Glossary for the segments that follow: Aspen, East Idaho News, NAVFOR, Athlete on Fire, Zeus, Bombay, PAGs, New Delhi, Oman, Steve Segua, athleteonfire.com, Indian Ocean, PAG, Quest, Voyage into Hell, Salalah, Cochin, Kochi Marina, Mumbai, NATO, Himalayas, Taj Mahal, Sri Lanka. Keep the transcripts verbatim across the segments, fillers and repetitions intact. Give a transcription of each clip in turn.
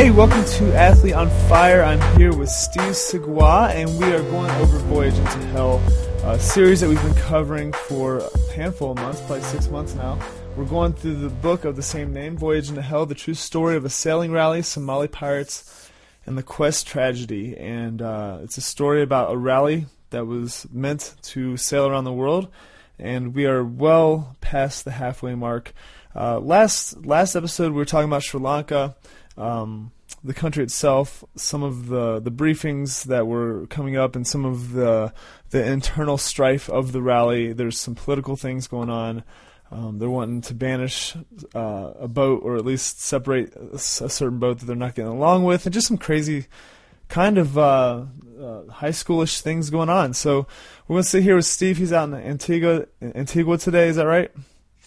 Hey, welcome to Athlete on Fire. I'm here with Steve Segua, and we are going over Voyage into Hell, a series that we've been covering for a handful of months, probably six months now. We're going through the book of the same name, Voyage into Hell, the true story of a sailing rally, Somali pirates, and the Quest tragedy. And uh, it's a story about a rally that was meant to sail around the world, and we are well past the halfway mark. Uh, last, last episode, we were talking about Sri Lanka. Um, the country itself, some of the, the briefings that were coming up, and some of the the internal strife of the rally. There's some political things going on. Um, they're wanting to banish uh, a boat, or at least separate a, a certain boat that they're not getting along with, and just some crazy kind of uh, uh, high schoolish things going on. So we're going to sit here with Steve. He's out in Antigua, Antigua today. Is that right?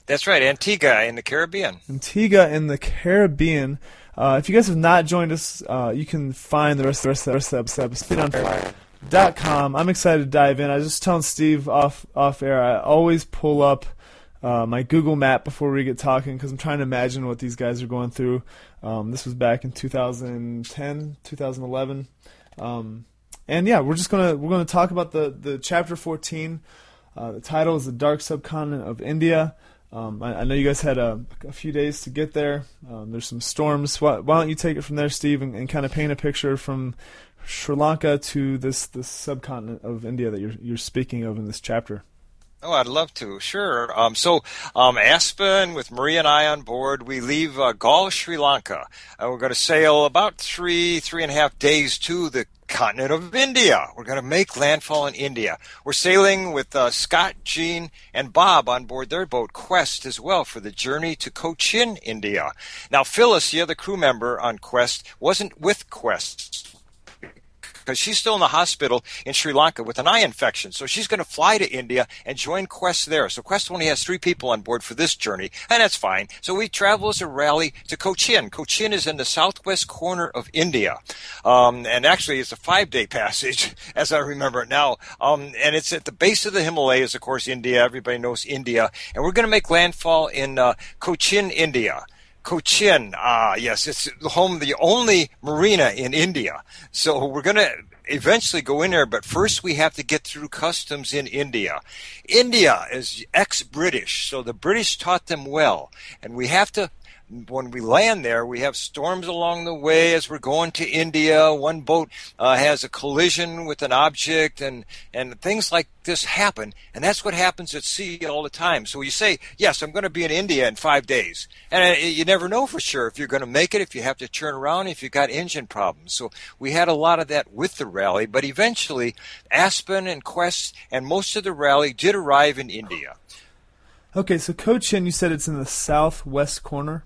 That's right, Antigua in the Caribbean. Antigua in the Caribbean. Uh, if you guys have not joined us, uh, you can find the rest of the rest of the rest of the episode on athleteonfire dot com. I'm excited to dive in. I was just telling Steve off off air, I always pull up uh, my Google map before we get talking, because I'm trying to imagine what these guys are going through. Um, this was back in two thousand ten, two thousand eleven, um, and yeah, we're just gonna we're gonna talk about the the chapter fourteen. Uh, the title is The Dark Subcontinent of India. Um, I, I know you guys had a, a few days to get there. Um, there's some storms. Why, why don't you take it from there, Steve, and, and kind of paint a picture from Sri Lanka to this, this subcontinent of India that you're, you're speaking of in this chapter? Oh, I'd love to. Sure. Um, so um, Aspen, with Maria and I on board, we leave uh, Galle, Sri Lanka. Uh, we're going to sail about three, three and a half days to the continent of India. We're going to make landfall in India. We're sailing with uh, Scott, Gene, and Bob on board their boat, Quest, as well, for the journey to Cochin, India. Now, Phyllis, the other crew member on Quest, wasn't with Quest, because she's still in the hospital in Sri Lanka with an eye infection. So she's going to fly to India and join Quest there. So Quest only has three people on board for this journey, and that's fine. So we travel as a rally to Cochin. Cochin is in the southwest corner of India. Um, and actually, it's a five-day passage, as I remember it now. Um, and it's at the base of the Himalayas, of course, India. Everybody knows India. And we're going to make landfall in uh, Cochin, India. Cochin, ah, yes, it's home, the only marina in India. So we're going to eventually go in there, but first we have to get through customs in India. India is ex-British, so the British taught them well. And we have to, when we land there, we have storms along the way as we're going to India. One boat uh, has a collision with an object, and, and things like this happen, and that's what happens at sea all the time. So you say, yes, I'm going to be in India in five days. And you never know for sure if you're going to make it, if you have to turn around, if you've got engine problems. So we had a lot of that with the rally, but eventually Aspen and Quest and most of the rally did arrive in India. Okay, so Cochin, you said it's in the southwest corner?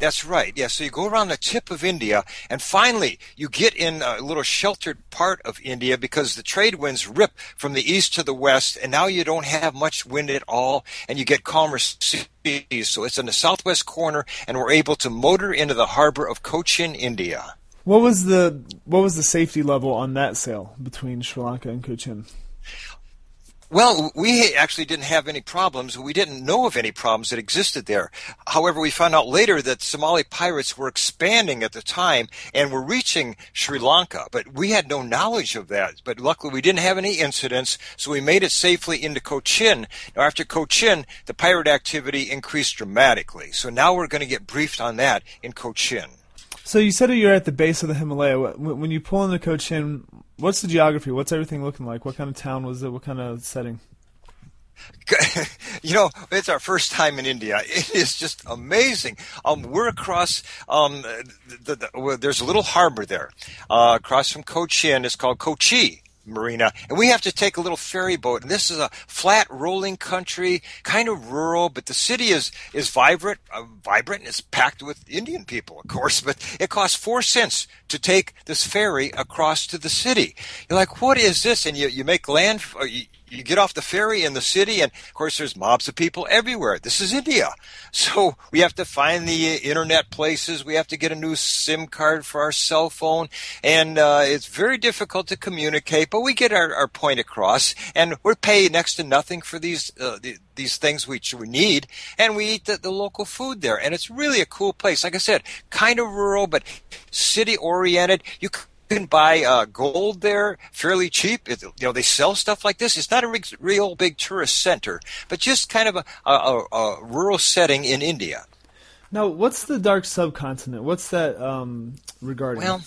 That's right. Yeah, so you go around the tip of India, and finally you get in a little sheltered part of India, because the trade winds rip from the east to the west, and now you don't have much wind at all, and you get calmer seas. So it's in the southwest corner, and we're able to motor into the harbor of Cochin, India. What was the what was the safety level on that sail between Sri Lanka and Cochin? Well, we actually didn't have any problems. We didn't know of any problems that existed there. However, we found out later that Somali pirates were expanding at the time and were reaching Sri Lanka. But we had no knowledge of that. But luckily, we didn't have any incidents, so we made it safely into Cochin. Now, after Cochin, the pirate activity increased dramatically. So now we're going to get briefed on that in Cochin. So you said you're at the base of the Himalaya. When you pull into Cochin, what's the geography? What's everything looking like? What kind of town was it? What kind of setting? You know, it's our first time in India. It is just amazing. Um, we're across, um, the, the, the, there's a little harbor there. Uh, across from Cochin, it's called Kochi Marina, and we have to take a little ferry boat. And this is a flat, rolling country, kind of rural, but the city is is vibrant, uh, vibrant, and it's packed with Indian people, of course. But it costs four cents to take this ferry across to the city. You're like, what is this? And you you make land. You, you get off the ferry in the city, and of course there's mobs of people everywhere. This is India. So we have to find the internet places. We have to get a new SIM card for our cell phone. And uh, it's very difficult to communicate, but we get our, our point across. And we're paid next to nothing for these uh, the, these things which we need. And we eat the, the local food there. And it's really a cool place. Like I said, kind of rural, but city-oriented. You c- You can buy uh, gold there fairly cheap. It, you know, they sell stuff like this. It's not a re- real big tourist center, but just kind of a, a, a rural setting in India. Now, what's the dark subcontinent? What's that um, regarding? Well,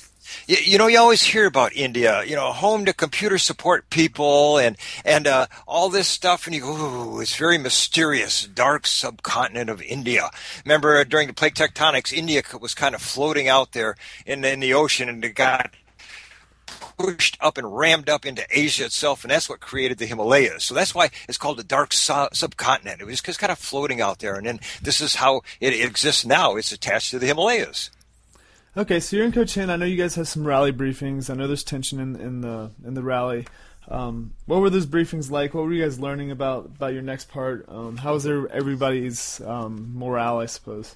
you, you know, you always hear about India, you know, home to computer support people and, and uh, all this stuff. And you go, ooh, it's very mysterious, dark subcontinent of India. Remember, during the plate tectonics, India was kind of floating out there in, in the ocean, and it got pushed up and rammed up into Asia itself, and that's what created the Himalayas. So that's why it's called the dark su- subcontinent. It was just kind of floating out there, and then this is how it, it exists now. It's attached to the Himalayas. Okay, so you're in Cochin. I know you guys have some rally briefings. I know there's tension in, in the in the rally. Um, what were those briefings like? What were you guys learning about, about your next part? Um, how was there everybody's um, morale, I suppose?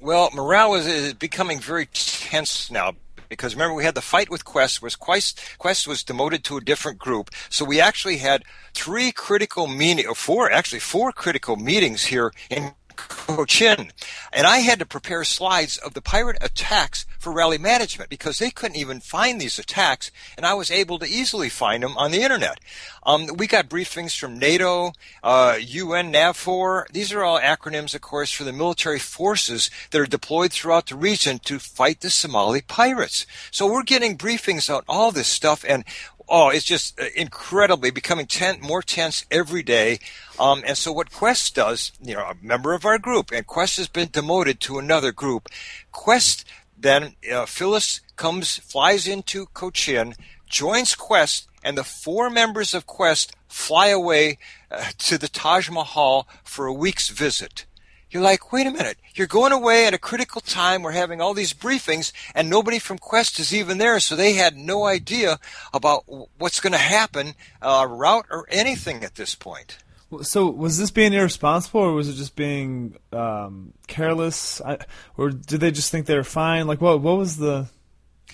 Well, morale is, is becoming very tense now. Because remember, we had the fight with Quest. Was Quest, Quest was demoted to a different group. So we actually had three critical meeting, or four, actually four critical meetings here in Cochin. And I had to prepare slides of the pirate attacks for rally management because they couldn't even find these attacks, and I was able to easily find them on the internet. Um, we got briefings from NATO, uh, U N, NAVFOR. These are all acronyms, of course, for the military forces that are deployed throughout the region to fight the Somali pirates. So we're getting briefings on all this stuff, and oh, it's just incredibly becoming ten, more tense every day. Um, and so what Quest does, you know, a member of our group, and Quest has been demoted to another group. Quest then, uh, Phyllis comes, flies into Cochin, joins Quest, and the four members of Quest fly away uh, to the Taj Mahal for a week's visit. You're like, wait a minute, you're going away at a critical time, we're having all these briefings, and nobody from Quest is even there, so they had no idea about what's going to happen, uh, route or anything at this point. So was this being irresponsible, or was it just being um, careless, I, or did they just think they were fine? Like, what what was the,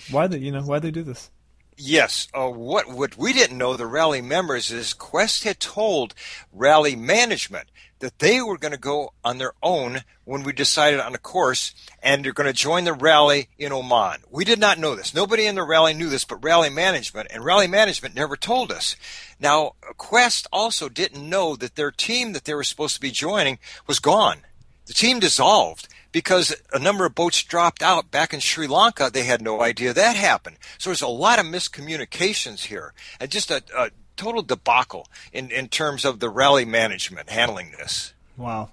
why did, you know, why they do this? Yes. Uh, what what we didn't know, the rally members, is Quest had told rally management that they were going to go on their own when we decided on a course, and they're going to join the rally in Oman. We did not know this. Nobody in the rally knew this but rally management, and rally management never told us. Now, Quest also didn't know that their team that they were supposed to be joining was gone. The team dissolved because a number of boats dropped out back in Sri Lanka. They had no idea that happened. So there's a lot of miscommunications here, and just a, a total debacle in, in terms of the rally management handling this. Wow.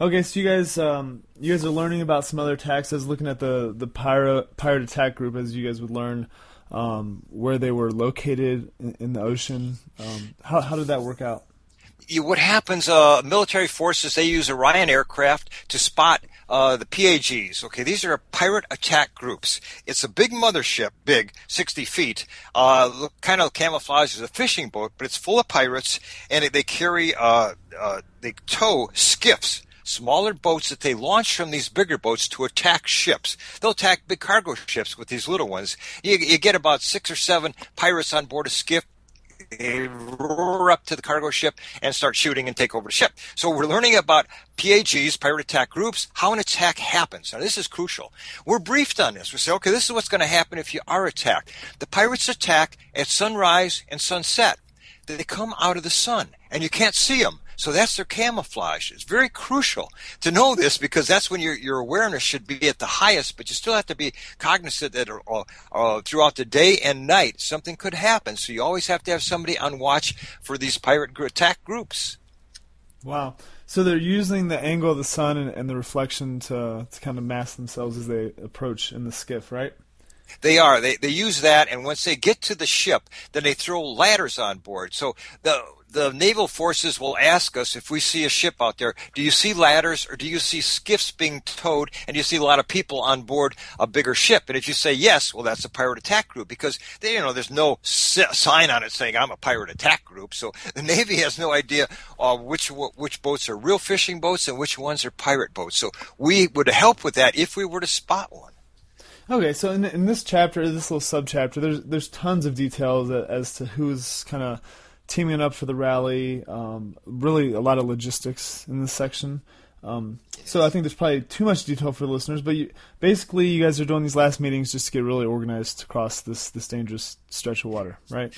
Okay, so you guys um, you guys are learning about some other attacks. I was looking at the, the pirate, pirate attack group, as you guys would learn um, where they were located in, in the ocean. Um, how, how did that work out? What happens, uh, military forces, they use Orion aircraft to spot uh, the P A Gs. Okay, these are pirate attack groups. It's a big mothership, big, sixty feet, uh, kind of camouflaged as a fishing boat, but it's full of pirates, and they carry, uh, uh, they tow skiffs, smaller boats that they launch from these bigger boats to attack ships. They'll attack big cargo ships with these little ones. You, you get about six or seven pirates on board a skiff. They roar up to the cargo ship and start shooting and take over the ship. So we're learning about P A Gs, pirate attack groups, how an attack happens. Now, this is crucial. We're briefed on this. We say, okay, this is what's going to happen if you are attacked. The pirates attack at sunrise and sunset. They come out of the sun, and you can't see them. So that's their camouflage. It's very crucial to know this because that's when your your awareness should be at the highest, but you still have to be cognizant that uh, uh, throughout the day and night something could happen. So you always have to have somebody on watch for these pirate attack groups. Wow. So they're using the angle of the sun and, and the reflection to, to kind of mask themselves as they approach in the skiff, right? They are. They they use that, and once they get to the ship, then they throw ladders on board. So the the naval forces will ask us if we see a ship out there, do you see ladders or do you see skiffs being towed and do you see a lot of people on board a bigger ship? And if you say yes, well, that's a pirate attack group, because they, you know, there's no sign on it saying I'm a pirate attack group. So the Navy has no idea uh, which which boats are real fishing boats and which ones are pirate boats. So we would help with that if we were to spot one. Okay, so in, in this chapter, this little subchapter, there's there's tons of details as to who's kind of teaming up for the rally. Um, really, a lot of logistics in this section. Um, so I think there's probably too much detail for the listeners. But you, basically, you guys are doing these last meetings just to get really organized to cross this this dangerous stretch of water, right?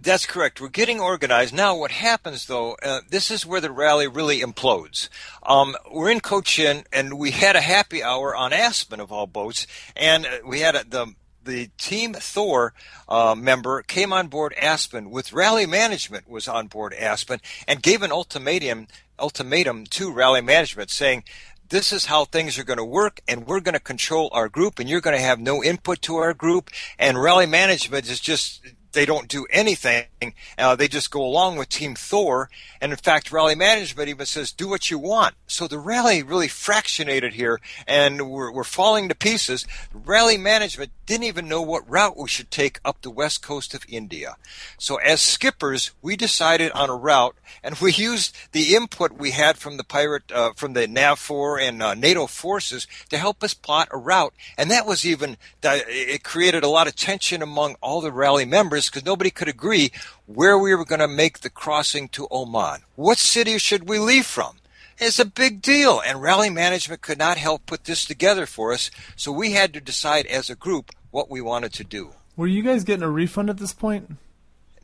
That's correct. We're getting organized. Now what happens, though, uh, this is where the rally really implodes. Um, we're in Cochin, and we had a happy hour on Aspen, of all boats, and we had a, the the Team Thor uh, member came on board Aspen with rally management, was on board Aspen, and gave an ultimatum, ultimatum to rally management saying, this is how things are going to work, and we're going to control our group, and you're going to have no input to our group, and rally management is just... they don't do anything. Uh, they just go along with Team Thor. And, in fact, rally management even says, do what you want. So the rally really fractionated here, and we're, we're falling to pieces. Rally management didn't even know what route we should take up the west coast of India. So as skippers, we decided on a route, and we used the input we had from the pirate, uh, from the NAVFOR and uh, NATO forces to help us plot a route. And that was even, it created a lot of tension among all the rally members, because nobody could agree where we were going to make the crossing to Oman. What city should we leave from? It's a big deal, and rally management could not help put this together for us, so we had to decide as a group what we wanted to do. Were you guys getting a refund at this point?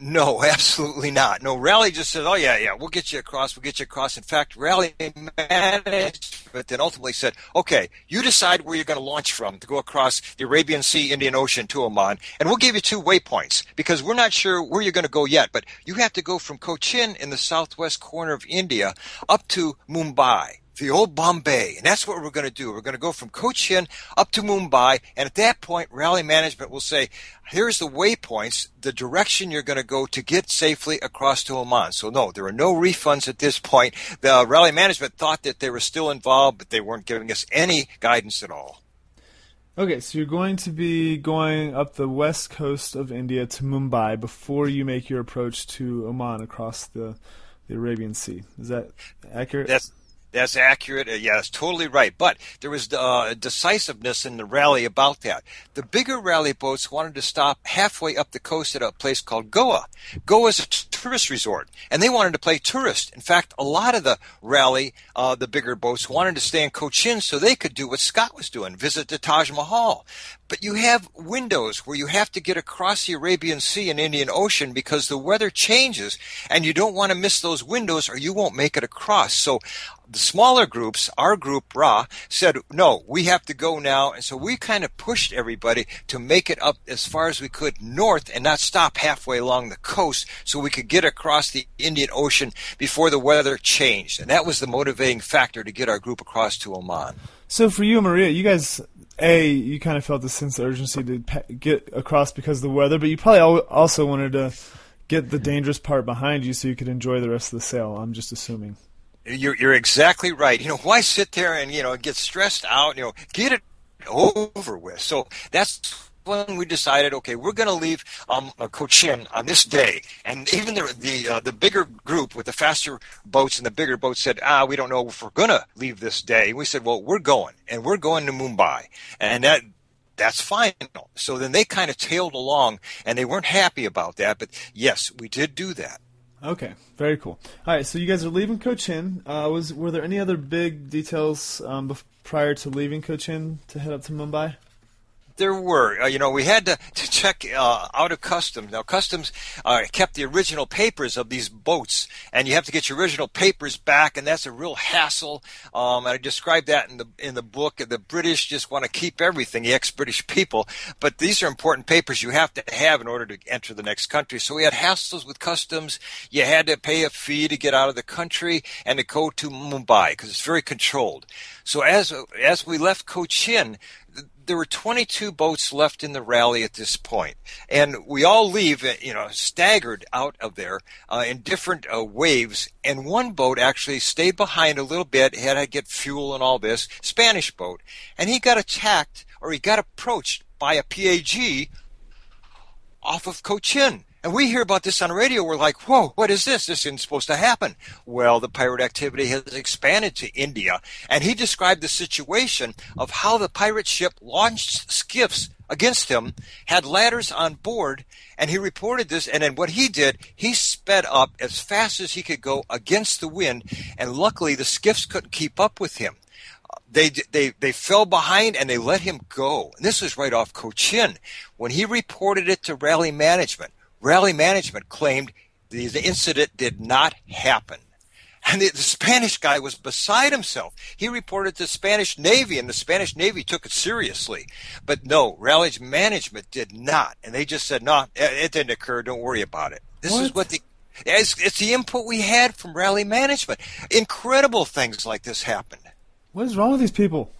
No, absolutely not. No, rally just said, oh, yeah, yeah, we'll get you across, we'll get you across. In fact, rally managed, but then ultimately said, okay, you decide where you're going to launch from to go across the Arabian Sea, Indian Ocean to Oman, and we'll give you two waypoints because we're not sure where you're going to go yet, but you have to go from Cochin in the southwest corner of India up to Mumbai, the old Bombay, and that's what we're going to do. We're going to go from Cochin up to Mumbai, and at that point, rally management will say, here's the waypoints, the direction you're going to go to get safely across to Oman. So, no, there are no refunds at this point. The rally management thought that they were still involved, but they weren't giving us any guidance at all. Okay, so you're going to be going up the west coast of India to Mumbai before you make your approach to Oman across the, the Arabian Sea. Is that accurate? That's That's accurate. Yeah, that's totally right. But there was uh, decisiveness in the rally about that. The bigger rally boats wanted to stop halfway up the coast at a place called Goa. Goa is a tourist resort, and they wanted to play tourist. In fact, a lot of the rally, uh, the bigger boats, wanted to stay in Cochin so they could do what Scott was doing, visit the Taj Mahal. But you have windows where you have to get across the Arabian Sea and Indian Ocean because the weather changes, and you don't want to miss those windows or you won't make it across. So the smaller groups, our group, Ra, said, no, we have to go now. And so we kind of pushed everybody to make it up as far as we could north and not stop halfway along the coast so we could get across the Indian Ocean before the weather changed. And that was the motivating factor to get our group across to Oman. So for you, Maria, you guys... A, you kind of felt the sense of urgency to get across because of the weather, but you probably also wanted to get the dangerous part behind you so you could enjoy the rest of the sail, I'm just assuming. You're, you're exactly right. You know, why sit there and, you know, get stressed out, you know, get it over with. So that's when we decided, okay, we're going to leave um, Cochin on this day. And even the the, uh, the bigger group with the faster boats and the bigger boats said, ah, we don't know if we're going to leave this day. We said, well, we're going, and we're going to Mumbai. And that that's fine. So then they kind of tailed along, and they weren't happy about that. But, yes, we did do that. Okay, very cool. All right, so you guys are leaving Cochin. Uh, was Were there any other big details um, before, prior to leaving Cochin to head up to Mumbai? There were. Uh, you know, we had to, to check uh, out of customs. Now, customs uh, kept the original papers of these boats, and you have to get your original papers back, and that's a real hassle. Um, and I described that in the in the book. The British just want to keep everything, the ex-British people. But these are important papers you have to have in order to enter the next country. So we had hassles with customs. You had to pay a fee to get out of the country and to go to Mumbai because it's very controlled. So as as we left Cochin, there were twenty-two boats left in the rally at this point, and we all leave, you know, staggered out of there uh, in different uh, waves. And one boat actually stayed behind a little bit, had to get fuel and all this, Spanish boat, and he got attacked or he got approached by a P A G off of Cochin. And we hear about this on radio. We're like, whoa, what is this? This isn't supposed to happen. Well, the pirate activity has expanded to India. And he described the situation of how the pirate ship launched skiffs against him, had ladders on board, and he reported this. And then what he did, he sped up as fast as he could go against the wind. And luckily, the skiffs couldn't keep up with him. They they they fell behind and they let him go. And this was right off Cochin when he reported it to rally management. Rally management claimed the, the incident did not happen. And the, the Spanish guy was beside himself. He reported to the Spanish Navy, and the Spanish Navy took it seriously. But no, rally management did not. And they just said, no, it, it didn't occur. Don't worry about it. This what? is what the it's, it's the input we had from rally management. Incredible things like this happened. What is wrong with these people?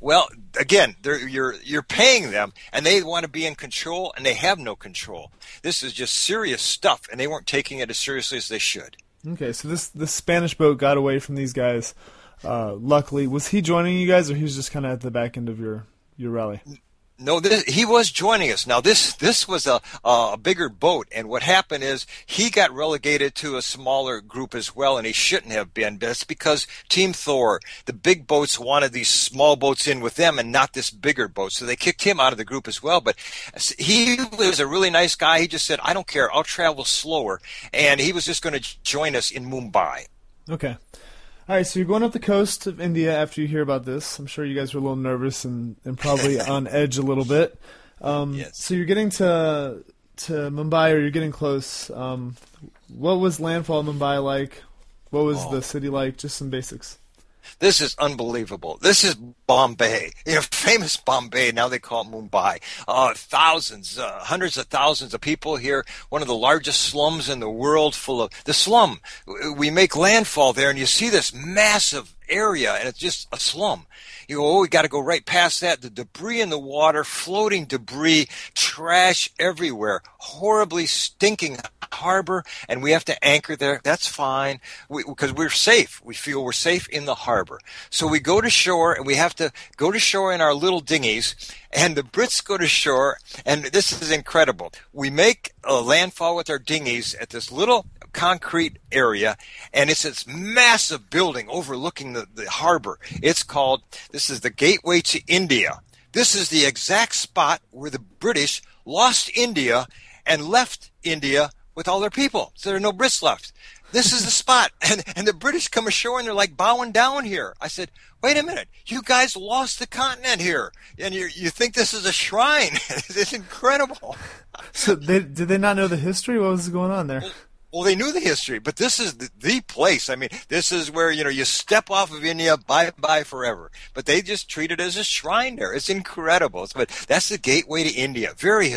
Well, again, they're, you're you're paying them, and they want to be in control, and they have no control. This is just serious stuff, and they weren't taking it as seriously as they should. Okay, so this this Spanish boat got away from these guys. Uh, luckily, was he joining you guys, or he was just kind of at the back end of your, your rally? No, this, he was joining us. Now, this this was a a bigger boat, and what happened is he got relegated to a smaller group as well, and he shouldn't have been. But it's because Team Thor, the big boats, wanted these small boats in with them and not this bigger boat, so they kicked him out of the group as well. But he was a really nice guy. He just said, I don't care. I'll travel slower, and he was just going to join us in Mumbai. Okay. All right, so you're going up the coast of India after you hear about this. I'm sure you guys were a little nervous and, and probably on edge a little bit. Um, yes. So you're getting to to Mumbai, or you're getting close. Um, what was landfall in Mumbai like? What was oh. the city like? Just some basics. This is unbelievable. This is Bombay, you know, famous Bombay. Now they call it Mumbai. Uh, thousands, uh, hundreds of thousands of people here. One of the largest slums in the world, full of the slum. We make landfall there, and you see this massive area, and it's just a slum. You go, oh, we got to go right past that. The debris in the water, floating debris, trash everywhere, horribly stinking harbor, and we have to anchor there. That's fine, because we, we're safe. We feel we're safe in the harbor. So we go to shore, and we have to go to shore in our little dinghies, and the Brits go to shore, and this is incredible. We make a landfall with our dinghies at this little concrete area, and it's this massive building overlooking the, the harbor. It's called, this is the Gateway to India. This is the exact spot where the British lost India and left India with all their people. So there are no Brits left. This is the spot. And and the British come ashore, and they're like bowing down here. I said, wait a minute. You guys lost the continent here. And you you think this is a shrine. It's incredible. So they, did they not know the history? What was going on there? Well, Well, they knew the history, but this is the, the place. I mean, this is where, you know, you step off of India, bye-bye forever. But they just treat it as a shrine there. It's incredible. But that's the gateway to India. Very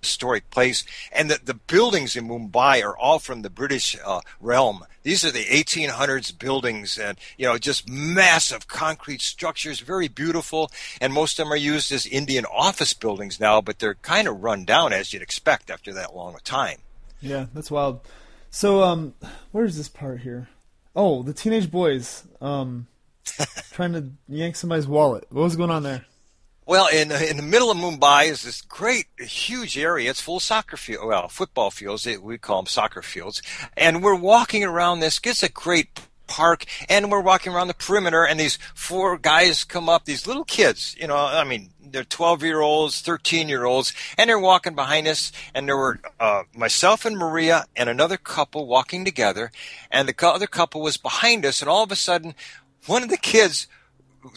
historic place. And the, the buildings in Mumbai are all from the British uh, realm. These are the eighteen hundreds buildings, and, you know, just massive concrete structures, very beautiful. And most of them are used as Indian office buildings now, but they're kind of run down, as you'd expect, after that long a time. Yeah, that's wild. So, um, where is this part here? Oh, the teenage boys um, trying to yank somebody's wallet. What was going on there? Well, in in the middle of Mumbai is this great, huge area. It's full of soccer fields, well, football fields. We call them soccer fields. And we're walking around this. It's a great park, and we're walking around the perimeter, and these four guys come up, these little kids, you know, I mean, they're twelve-year-olds, thirteen-year-olds, and they're walking behind us, and there were uh, myself and Maria and another couple walking together, and the other couple was behind us, and all of a sudden, one of the kids,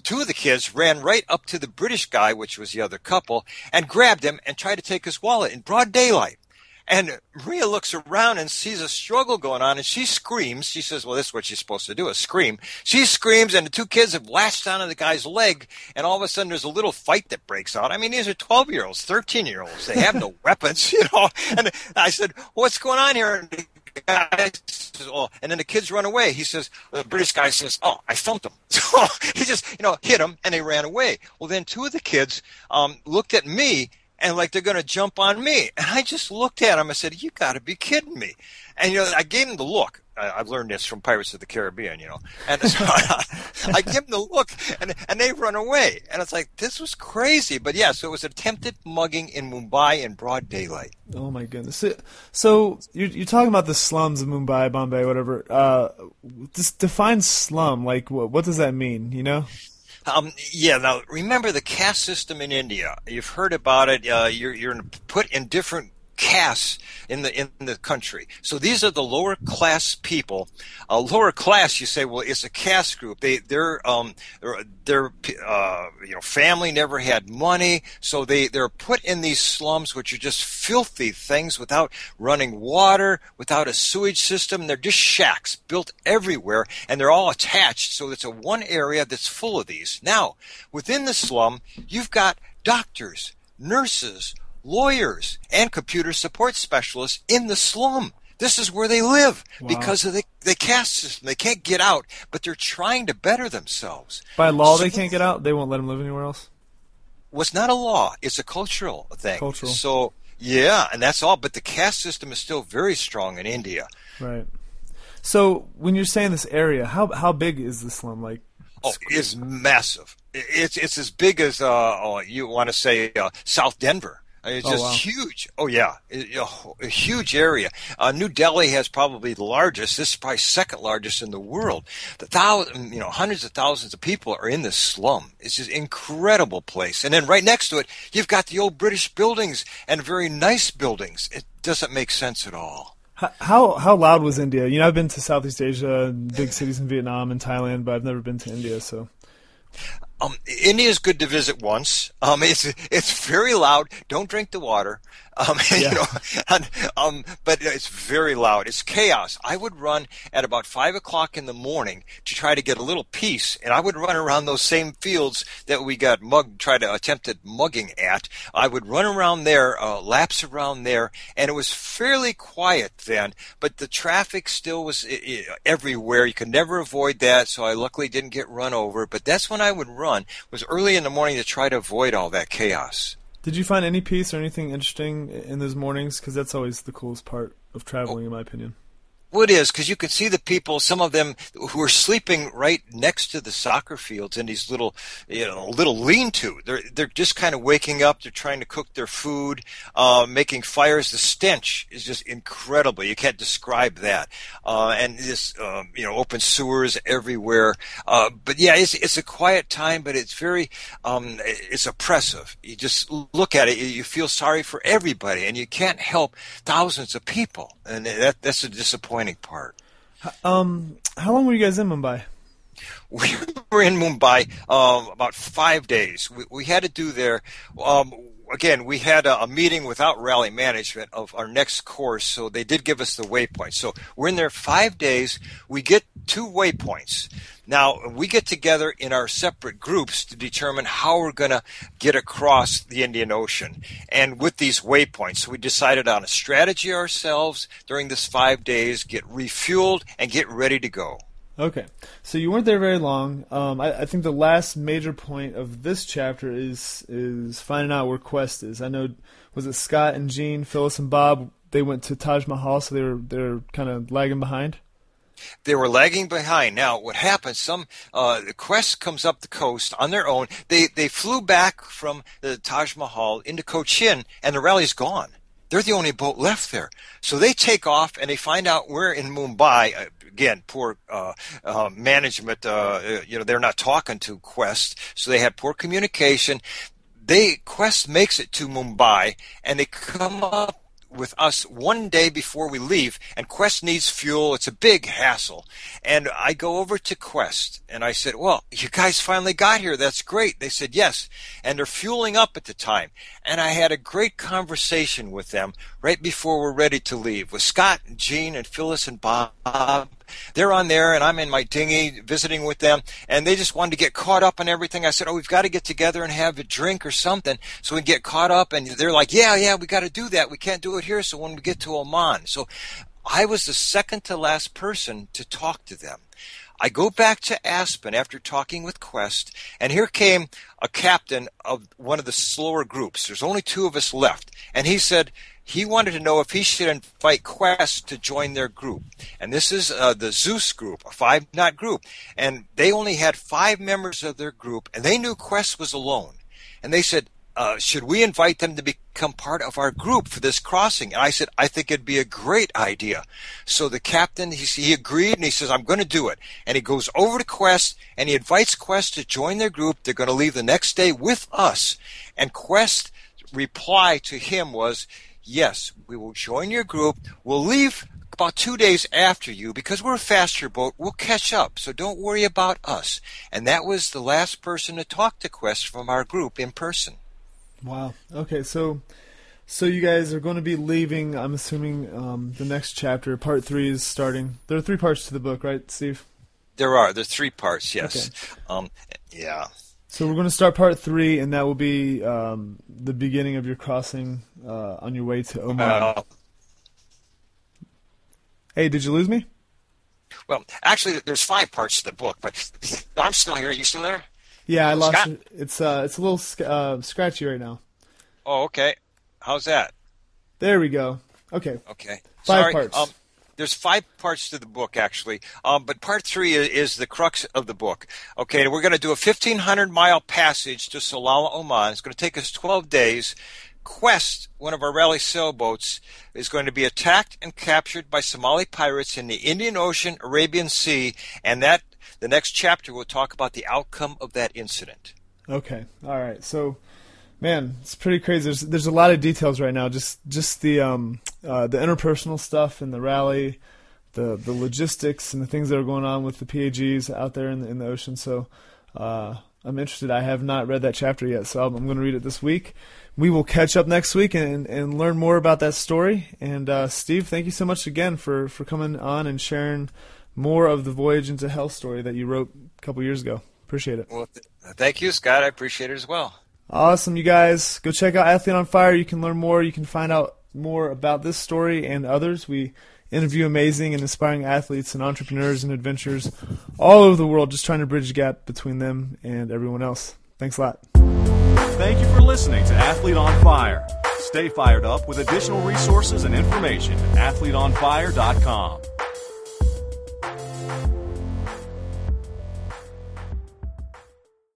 two of the kids ran right up to the British guy, which was the other couple, and grabbed him and tried to take his wallet in broad daylight. And Maria looks around and sees a struggle going on, and she screams. She says, well, this is what she's supposed to do, is scream. She screams, and the two kids have latched onto the guy's leg, and all of a sudden there's a little fight that breaks out. I mean, these are twelve-year-olds, thirteen-year-olds. They have no weapons, you know. And I said, what's going on here? And the guys, oh, and then the kids run away. He says, the British guy says, oh, I thumped him. So he just, you know, hit him, and they ran away. Well, then two of the kids um, looked at me, and like they're going to jump on me. And I just looked at him. I said, you got to be kidding me. And, you know, I gave him the look. I've learned this from Pirates of the Caribbean, you know. And so I, I give them the look, and and they run away. And it's like, this was crazy. But, yeah, so it was attempted mugging in Mumbai in broad daylight. Oh, my goodness. So, so you're, you're talking about the slums of Mumbai, Bombay, whatever. Uh, just define slum. Like, what, what does that mean, you know? Um, yeah, now, remember the caste system in India. You've heard about it. Uh, you're, you're put in different castes in the in the country. So these are the lower class people. Uh, lower class, you say, well, it's a caste group. They their um their uh you know family never had money, so they they're put in these slums, which are just filthy things without running water, without a sewage system. They're just shacks built everywhere, and they're all attached. So it's a one area that's full of these. Now, within the slum, you've got doctors, nurses, lawyers, and computer support specialists in the slum. This is where they live. Wow. Because of the, the caste system. They can't get out, but they're trying to better themselves. By law, so, they can't get out? They won't let them live anywhere else? Well, it's not a law. It's a cultural thing. Cultural. So, yeah, and that's all. But the caste system is still very strong in India. Right. So when you're saying this area, how how big is the slum? Like, oh, it's massive. It's, it's as big as, uh, oh, you want to say, uh, South Denver. It's just oh, wow. huge. Oh, yeah. It, oh, a huge area. Uh, New Delhi has probably the largest. This is probably second largest in the world. The thousand, you know, hundreds of thousands of people are in this slum. It's just an incredible place. And then right next to it, you've got the old British buildings and very nice buildings. It doesn't make sense at all. How how loud was India? You know, I've been to Southeast Asia, big cities in Vietnam and Thailand, but I've never been to India, so... Um, India is good to visit once. Um, it's it's very loud. Don't drink the water. Um, yeah. You know, and, um, but it's very loud. It's chaos. I would run at about five o'clock in the morning to try to get a little peace, and I would run around those same fields that we got mugged, tried to attempted mugging at. I would run around there, uh, laps around there, and it was fairly quiet then. But the traffic still was it, it, everywhere. You could never avoid that, so I luckily didn't get run over. But that's when I would run. It was early in the morning to try to avoid all that chaos. Did you find any peace or anything interesting in those mornings? Because that's always the coolest part of traveling, in my opinion. Well, it is, because you could see the people, some of them who are sleeping right next to the soccer fields in these little, you know, little lean-to. They're they're just kind of waking up. They're trying to cook their food, uh, making fires. The stench is just incredible. You can't describe that. Uh, and this, um, you know, open sewers everywhere. Uh, but yeah, it's it's a quiet time, but it's very, um, it's oppressive. You just look at it, you feel sorry for everybody, and you can't help thousands of people, and that that's a disappointment. Part. Um, how long were you guys in Mumbai? We were in Mumbai um, about five days. We, we had to do there. Um, again, we had a, a meeting without rally management of our next course, so they did give us the waypoints. So we're in there five days. We get two waypoints. Now, we get together in our separate groups to determine how we're going to get across the Indian Ocean. And with these waypoints, so we decided on a strategy ourselves during this five days, get refueled, and get ready to go. Okay. So you weren't there very long. Um, I, I think the last major point of this chapter is is finding out where Quest is. I know, was it Scott and Gene, Phyllis and Bob, they went to Taj Mahal, so they were, they were kind of lagging behind? They were lagging behind. Now, what happened, some uh, Quest comes up the coast on their own. They they flew back from the Taj Mahal into Cochin, and the rally's gone. They're the only boat left there. So they take off, and they find out we're in Mumbai. Again, poor uh, uh, management. Uh, you know, they're not talking to Quest, so they had poor communication. They Quest makes it to Mumbai, and they come up with us one day before we leave, and Quest needs fuel. It's a big hassle. And I go over to Quest, and I said, well, you guys finally got here. That's great. They said, yes. And they're fueling up at the time. And I had a great conversation with them right before we're ready to leave with Scott and Gene and Phyllis and Bob. They're on there, and I'm in my dinghy visiting with them, and they just wanted to get caught up on everything. I said, oh, we've got to get together and have a drink or something so we can get caught up. And they're like, yeah, yeah, we got to do that. We can't do it here, so when we get to Oman. So I was the second to last person to talk to them. I go back to Aspen after talking with Quest, and here came a captain of one of the slower groups. There's only two of us left. And he said he wanted to know if he should invite Quest to join their group. And this is uh, the Zeus group, a five-knot group. And they only had five members of their group, and they knew Quest was alone. And they said, Uh, should we invite them to become part of our group for this crossing? And I said, I think it'd be a great idea. So the captain, he, he agreed, and he says, I'm going to do it. And he goes over to Quest, and he invites Quest to join their group. They're going to leave the next day with us. And Quest's reply to him was, yes, we will join your group. We'll leave about two days after you because we're a faster boat. We'll catch up, so don't worry about us. And that was the last person to talk to Quest from our group in person. Wow. Okay, so so you guys are going to be leaving, I'm assuming, um, the next chapter. Part three is starting. There are three parts to the book, right, Steve? There are. There are three parts, yes. Okay. Um, yeah. So we're going to start part three, and that will be um, the beginning of your crossing uh, on your way to Oman. Uh, hey, did you lose me? Well, actually, there's five parts to the book, but I'm still here. Are you still there? Yeah, I lost it. It's, uh, it's a little uh, scratchy right now. Oh, okay. How's that? There we go. Okay. Okay. Five Sorry. parts. Um, there's five parts to the book, actually. Um, but part three is, is the crux of the book. Okay, we're going to do a fifteen hundred mile passage to Salalah, Oman. It's going to take us twelve days. Quest, one of our rally sailboats, is going to be attacked and captured by Somali pirates in the Indian Ocean, Arabian Sea, and that the next chapter will talk about the outcome of that incident. Okay. All right. So, man, it's pretty crazy. There's there's a lot of details right now. Just just the um uh, the interpersonal stuff and the rally, the the logistics and the things that are going on with the P A Gs out there in the, in the ocean. So, uh, I'm interested. I have not read that chapter yet, so I'm, I'm going to read it this week. We will catch up next week and, and learn more about that story. And uh, Steve, thank you so much again for, for coming on and sharing more of the Voyage into Hell story that you wrote a couple years ago. Appreciate it. Well, th thank you, Scott. I appreciate it as well. Awesome, you guys. Go check out Athlete on Fire. You can learn more. You can find out more about this story and others. We interview amazing and inspiring athletes and entrepreneurs and adventurers all over the world, just trying to bridge the gap between them and everyone else. Thanks a lot. Thank you for listening to Athlete on Fire. Stay fired up with additional resources and information at athlete on fire dot com.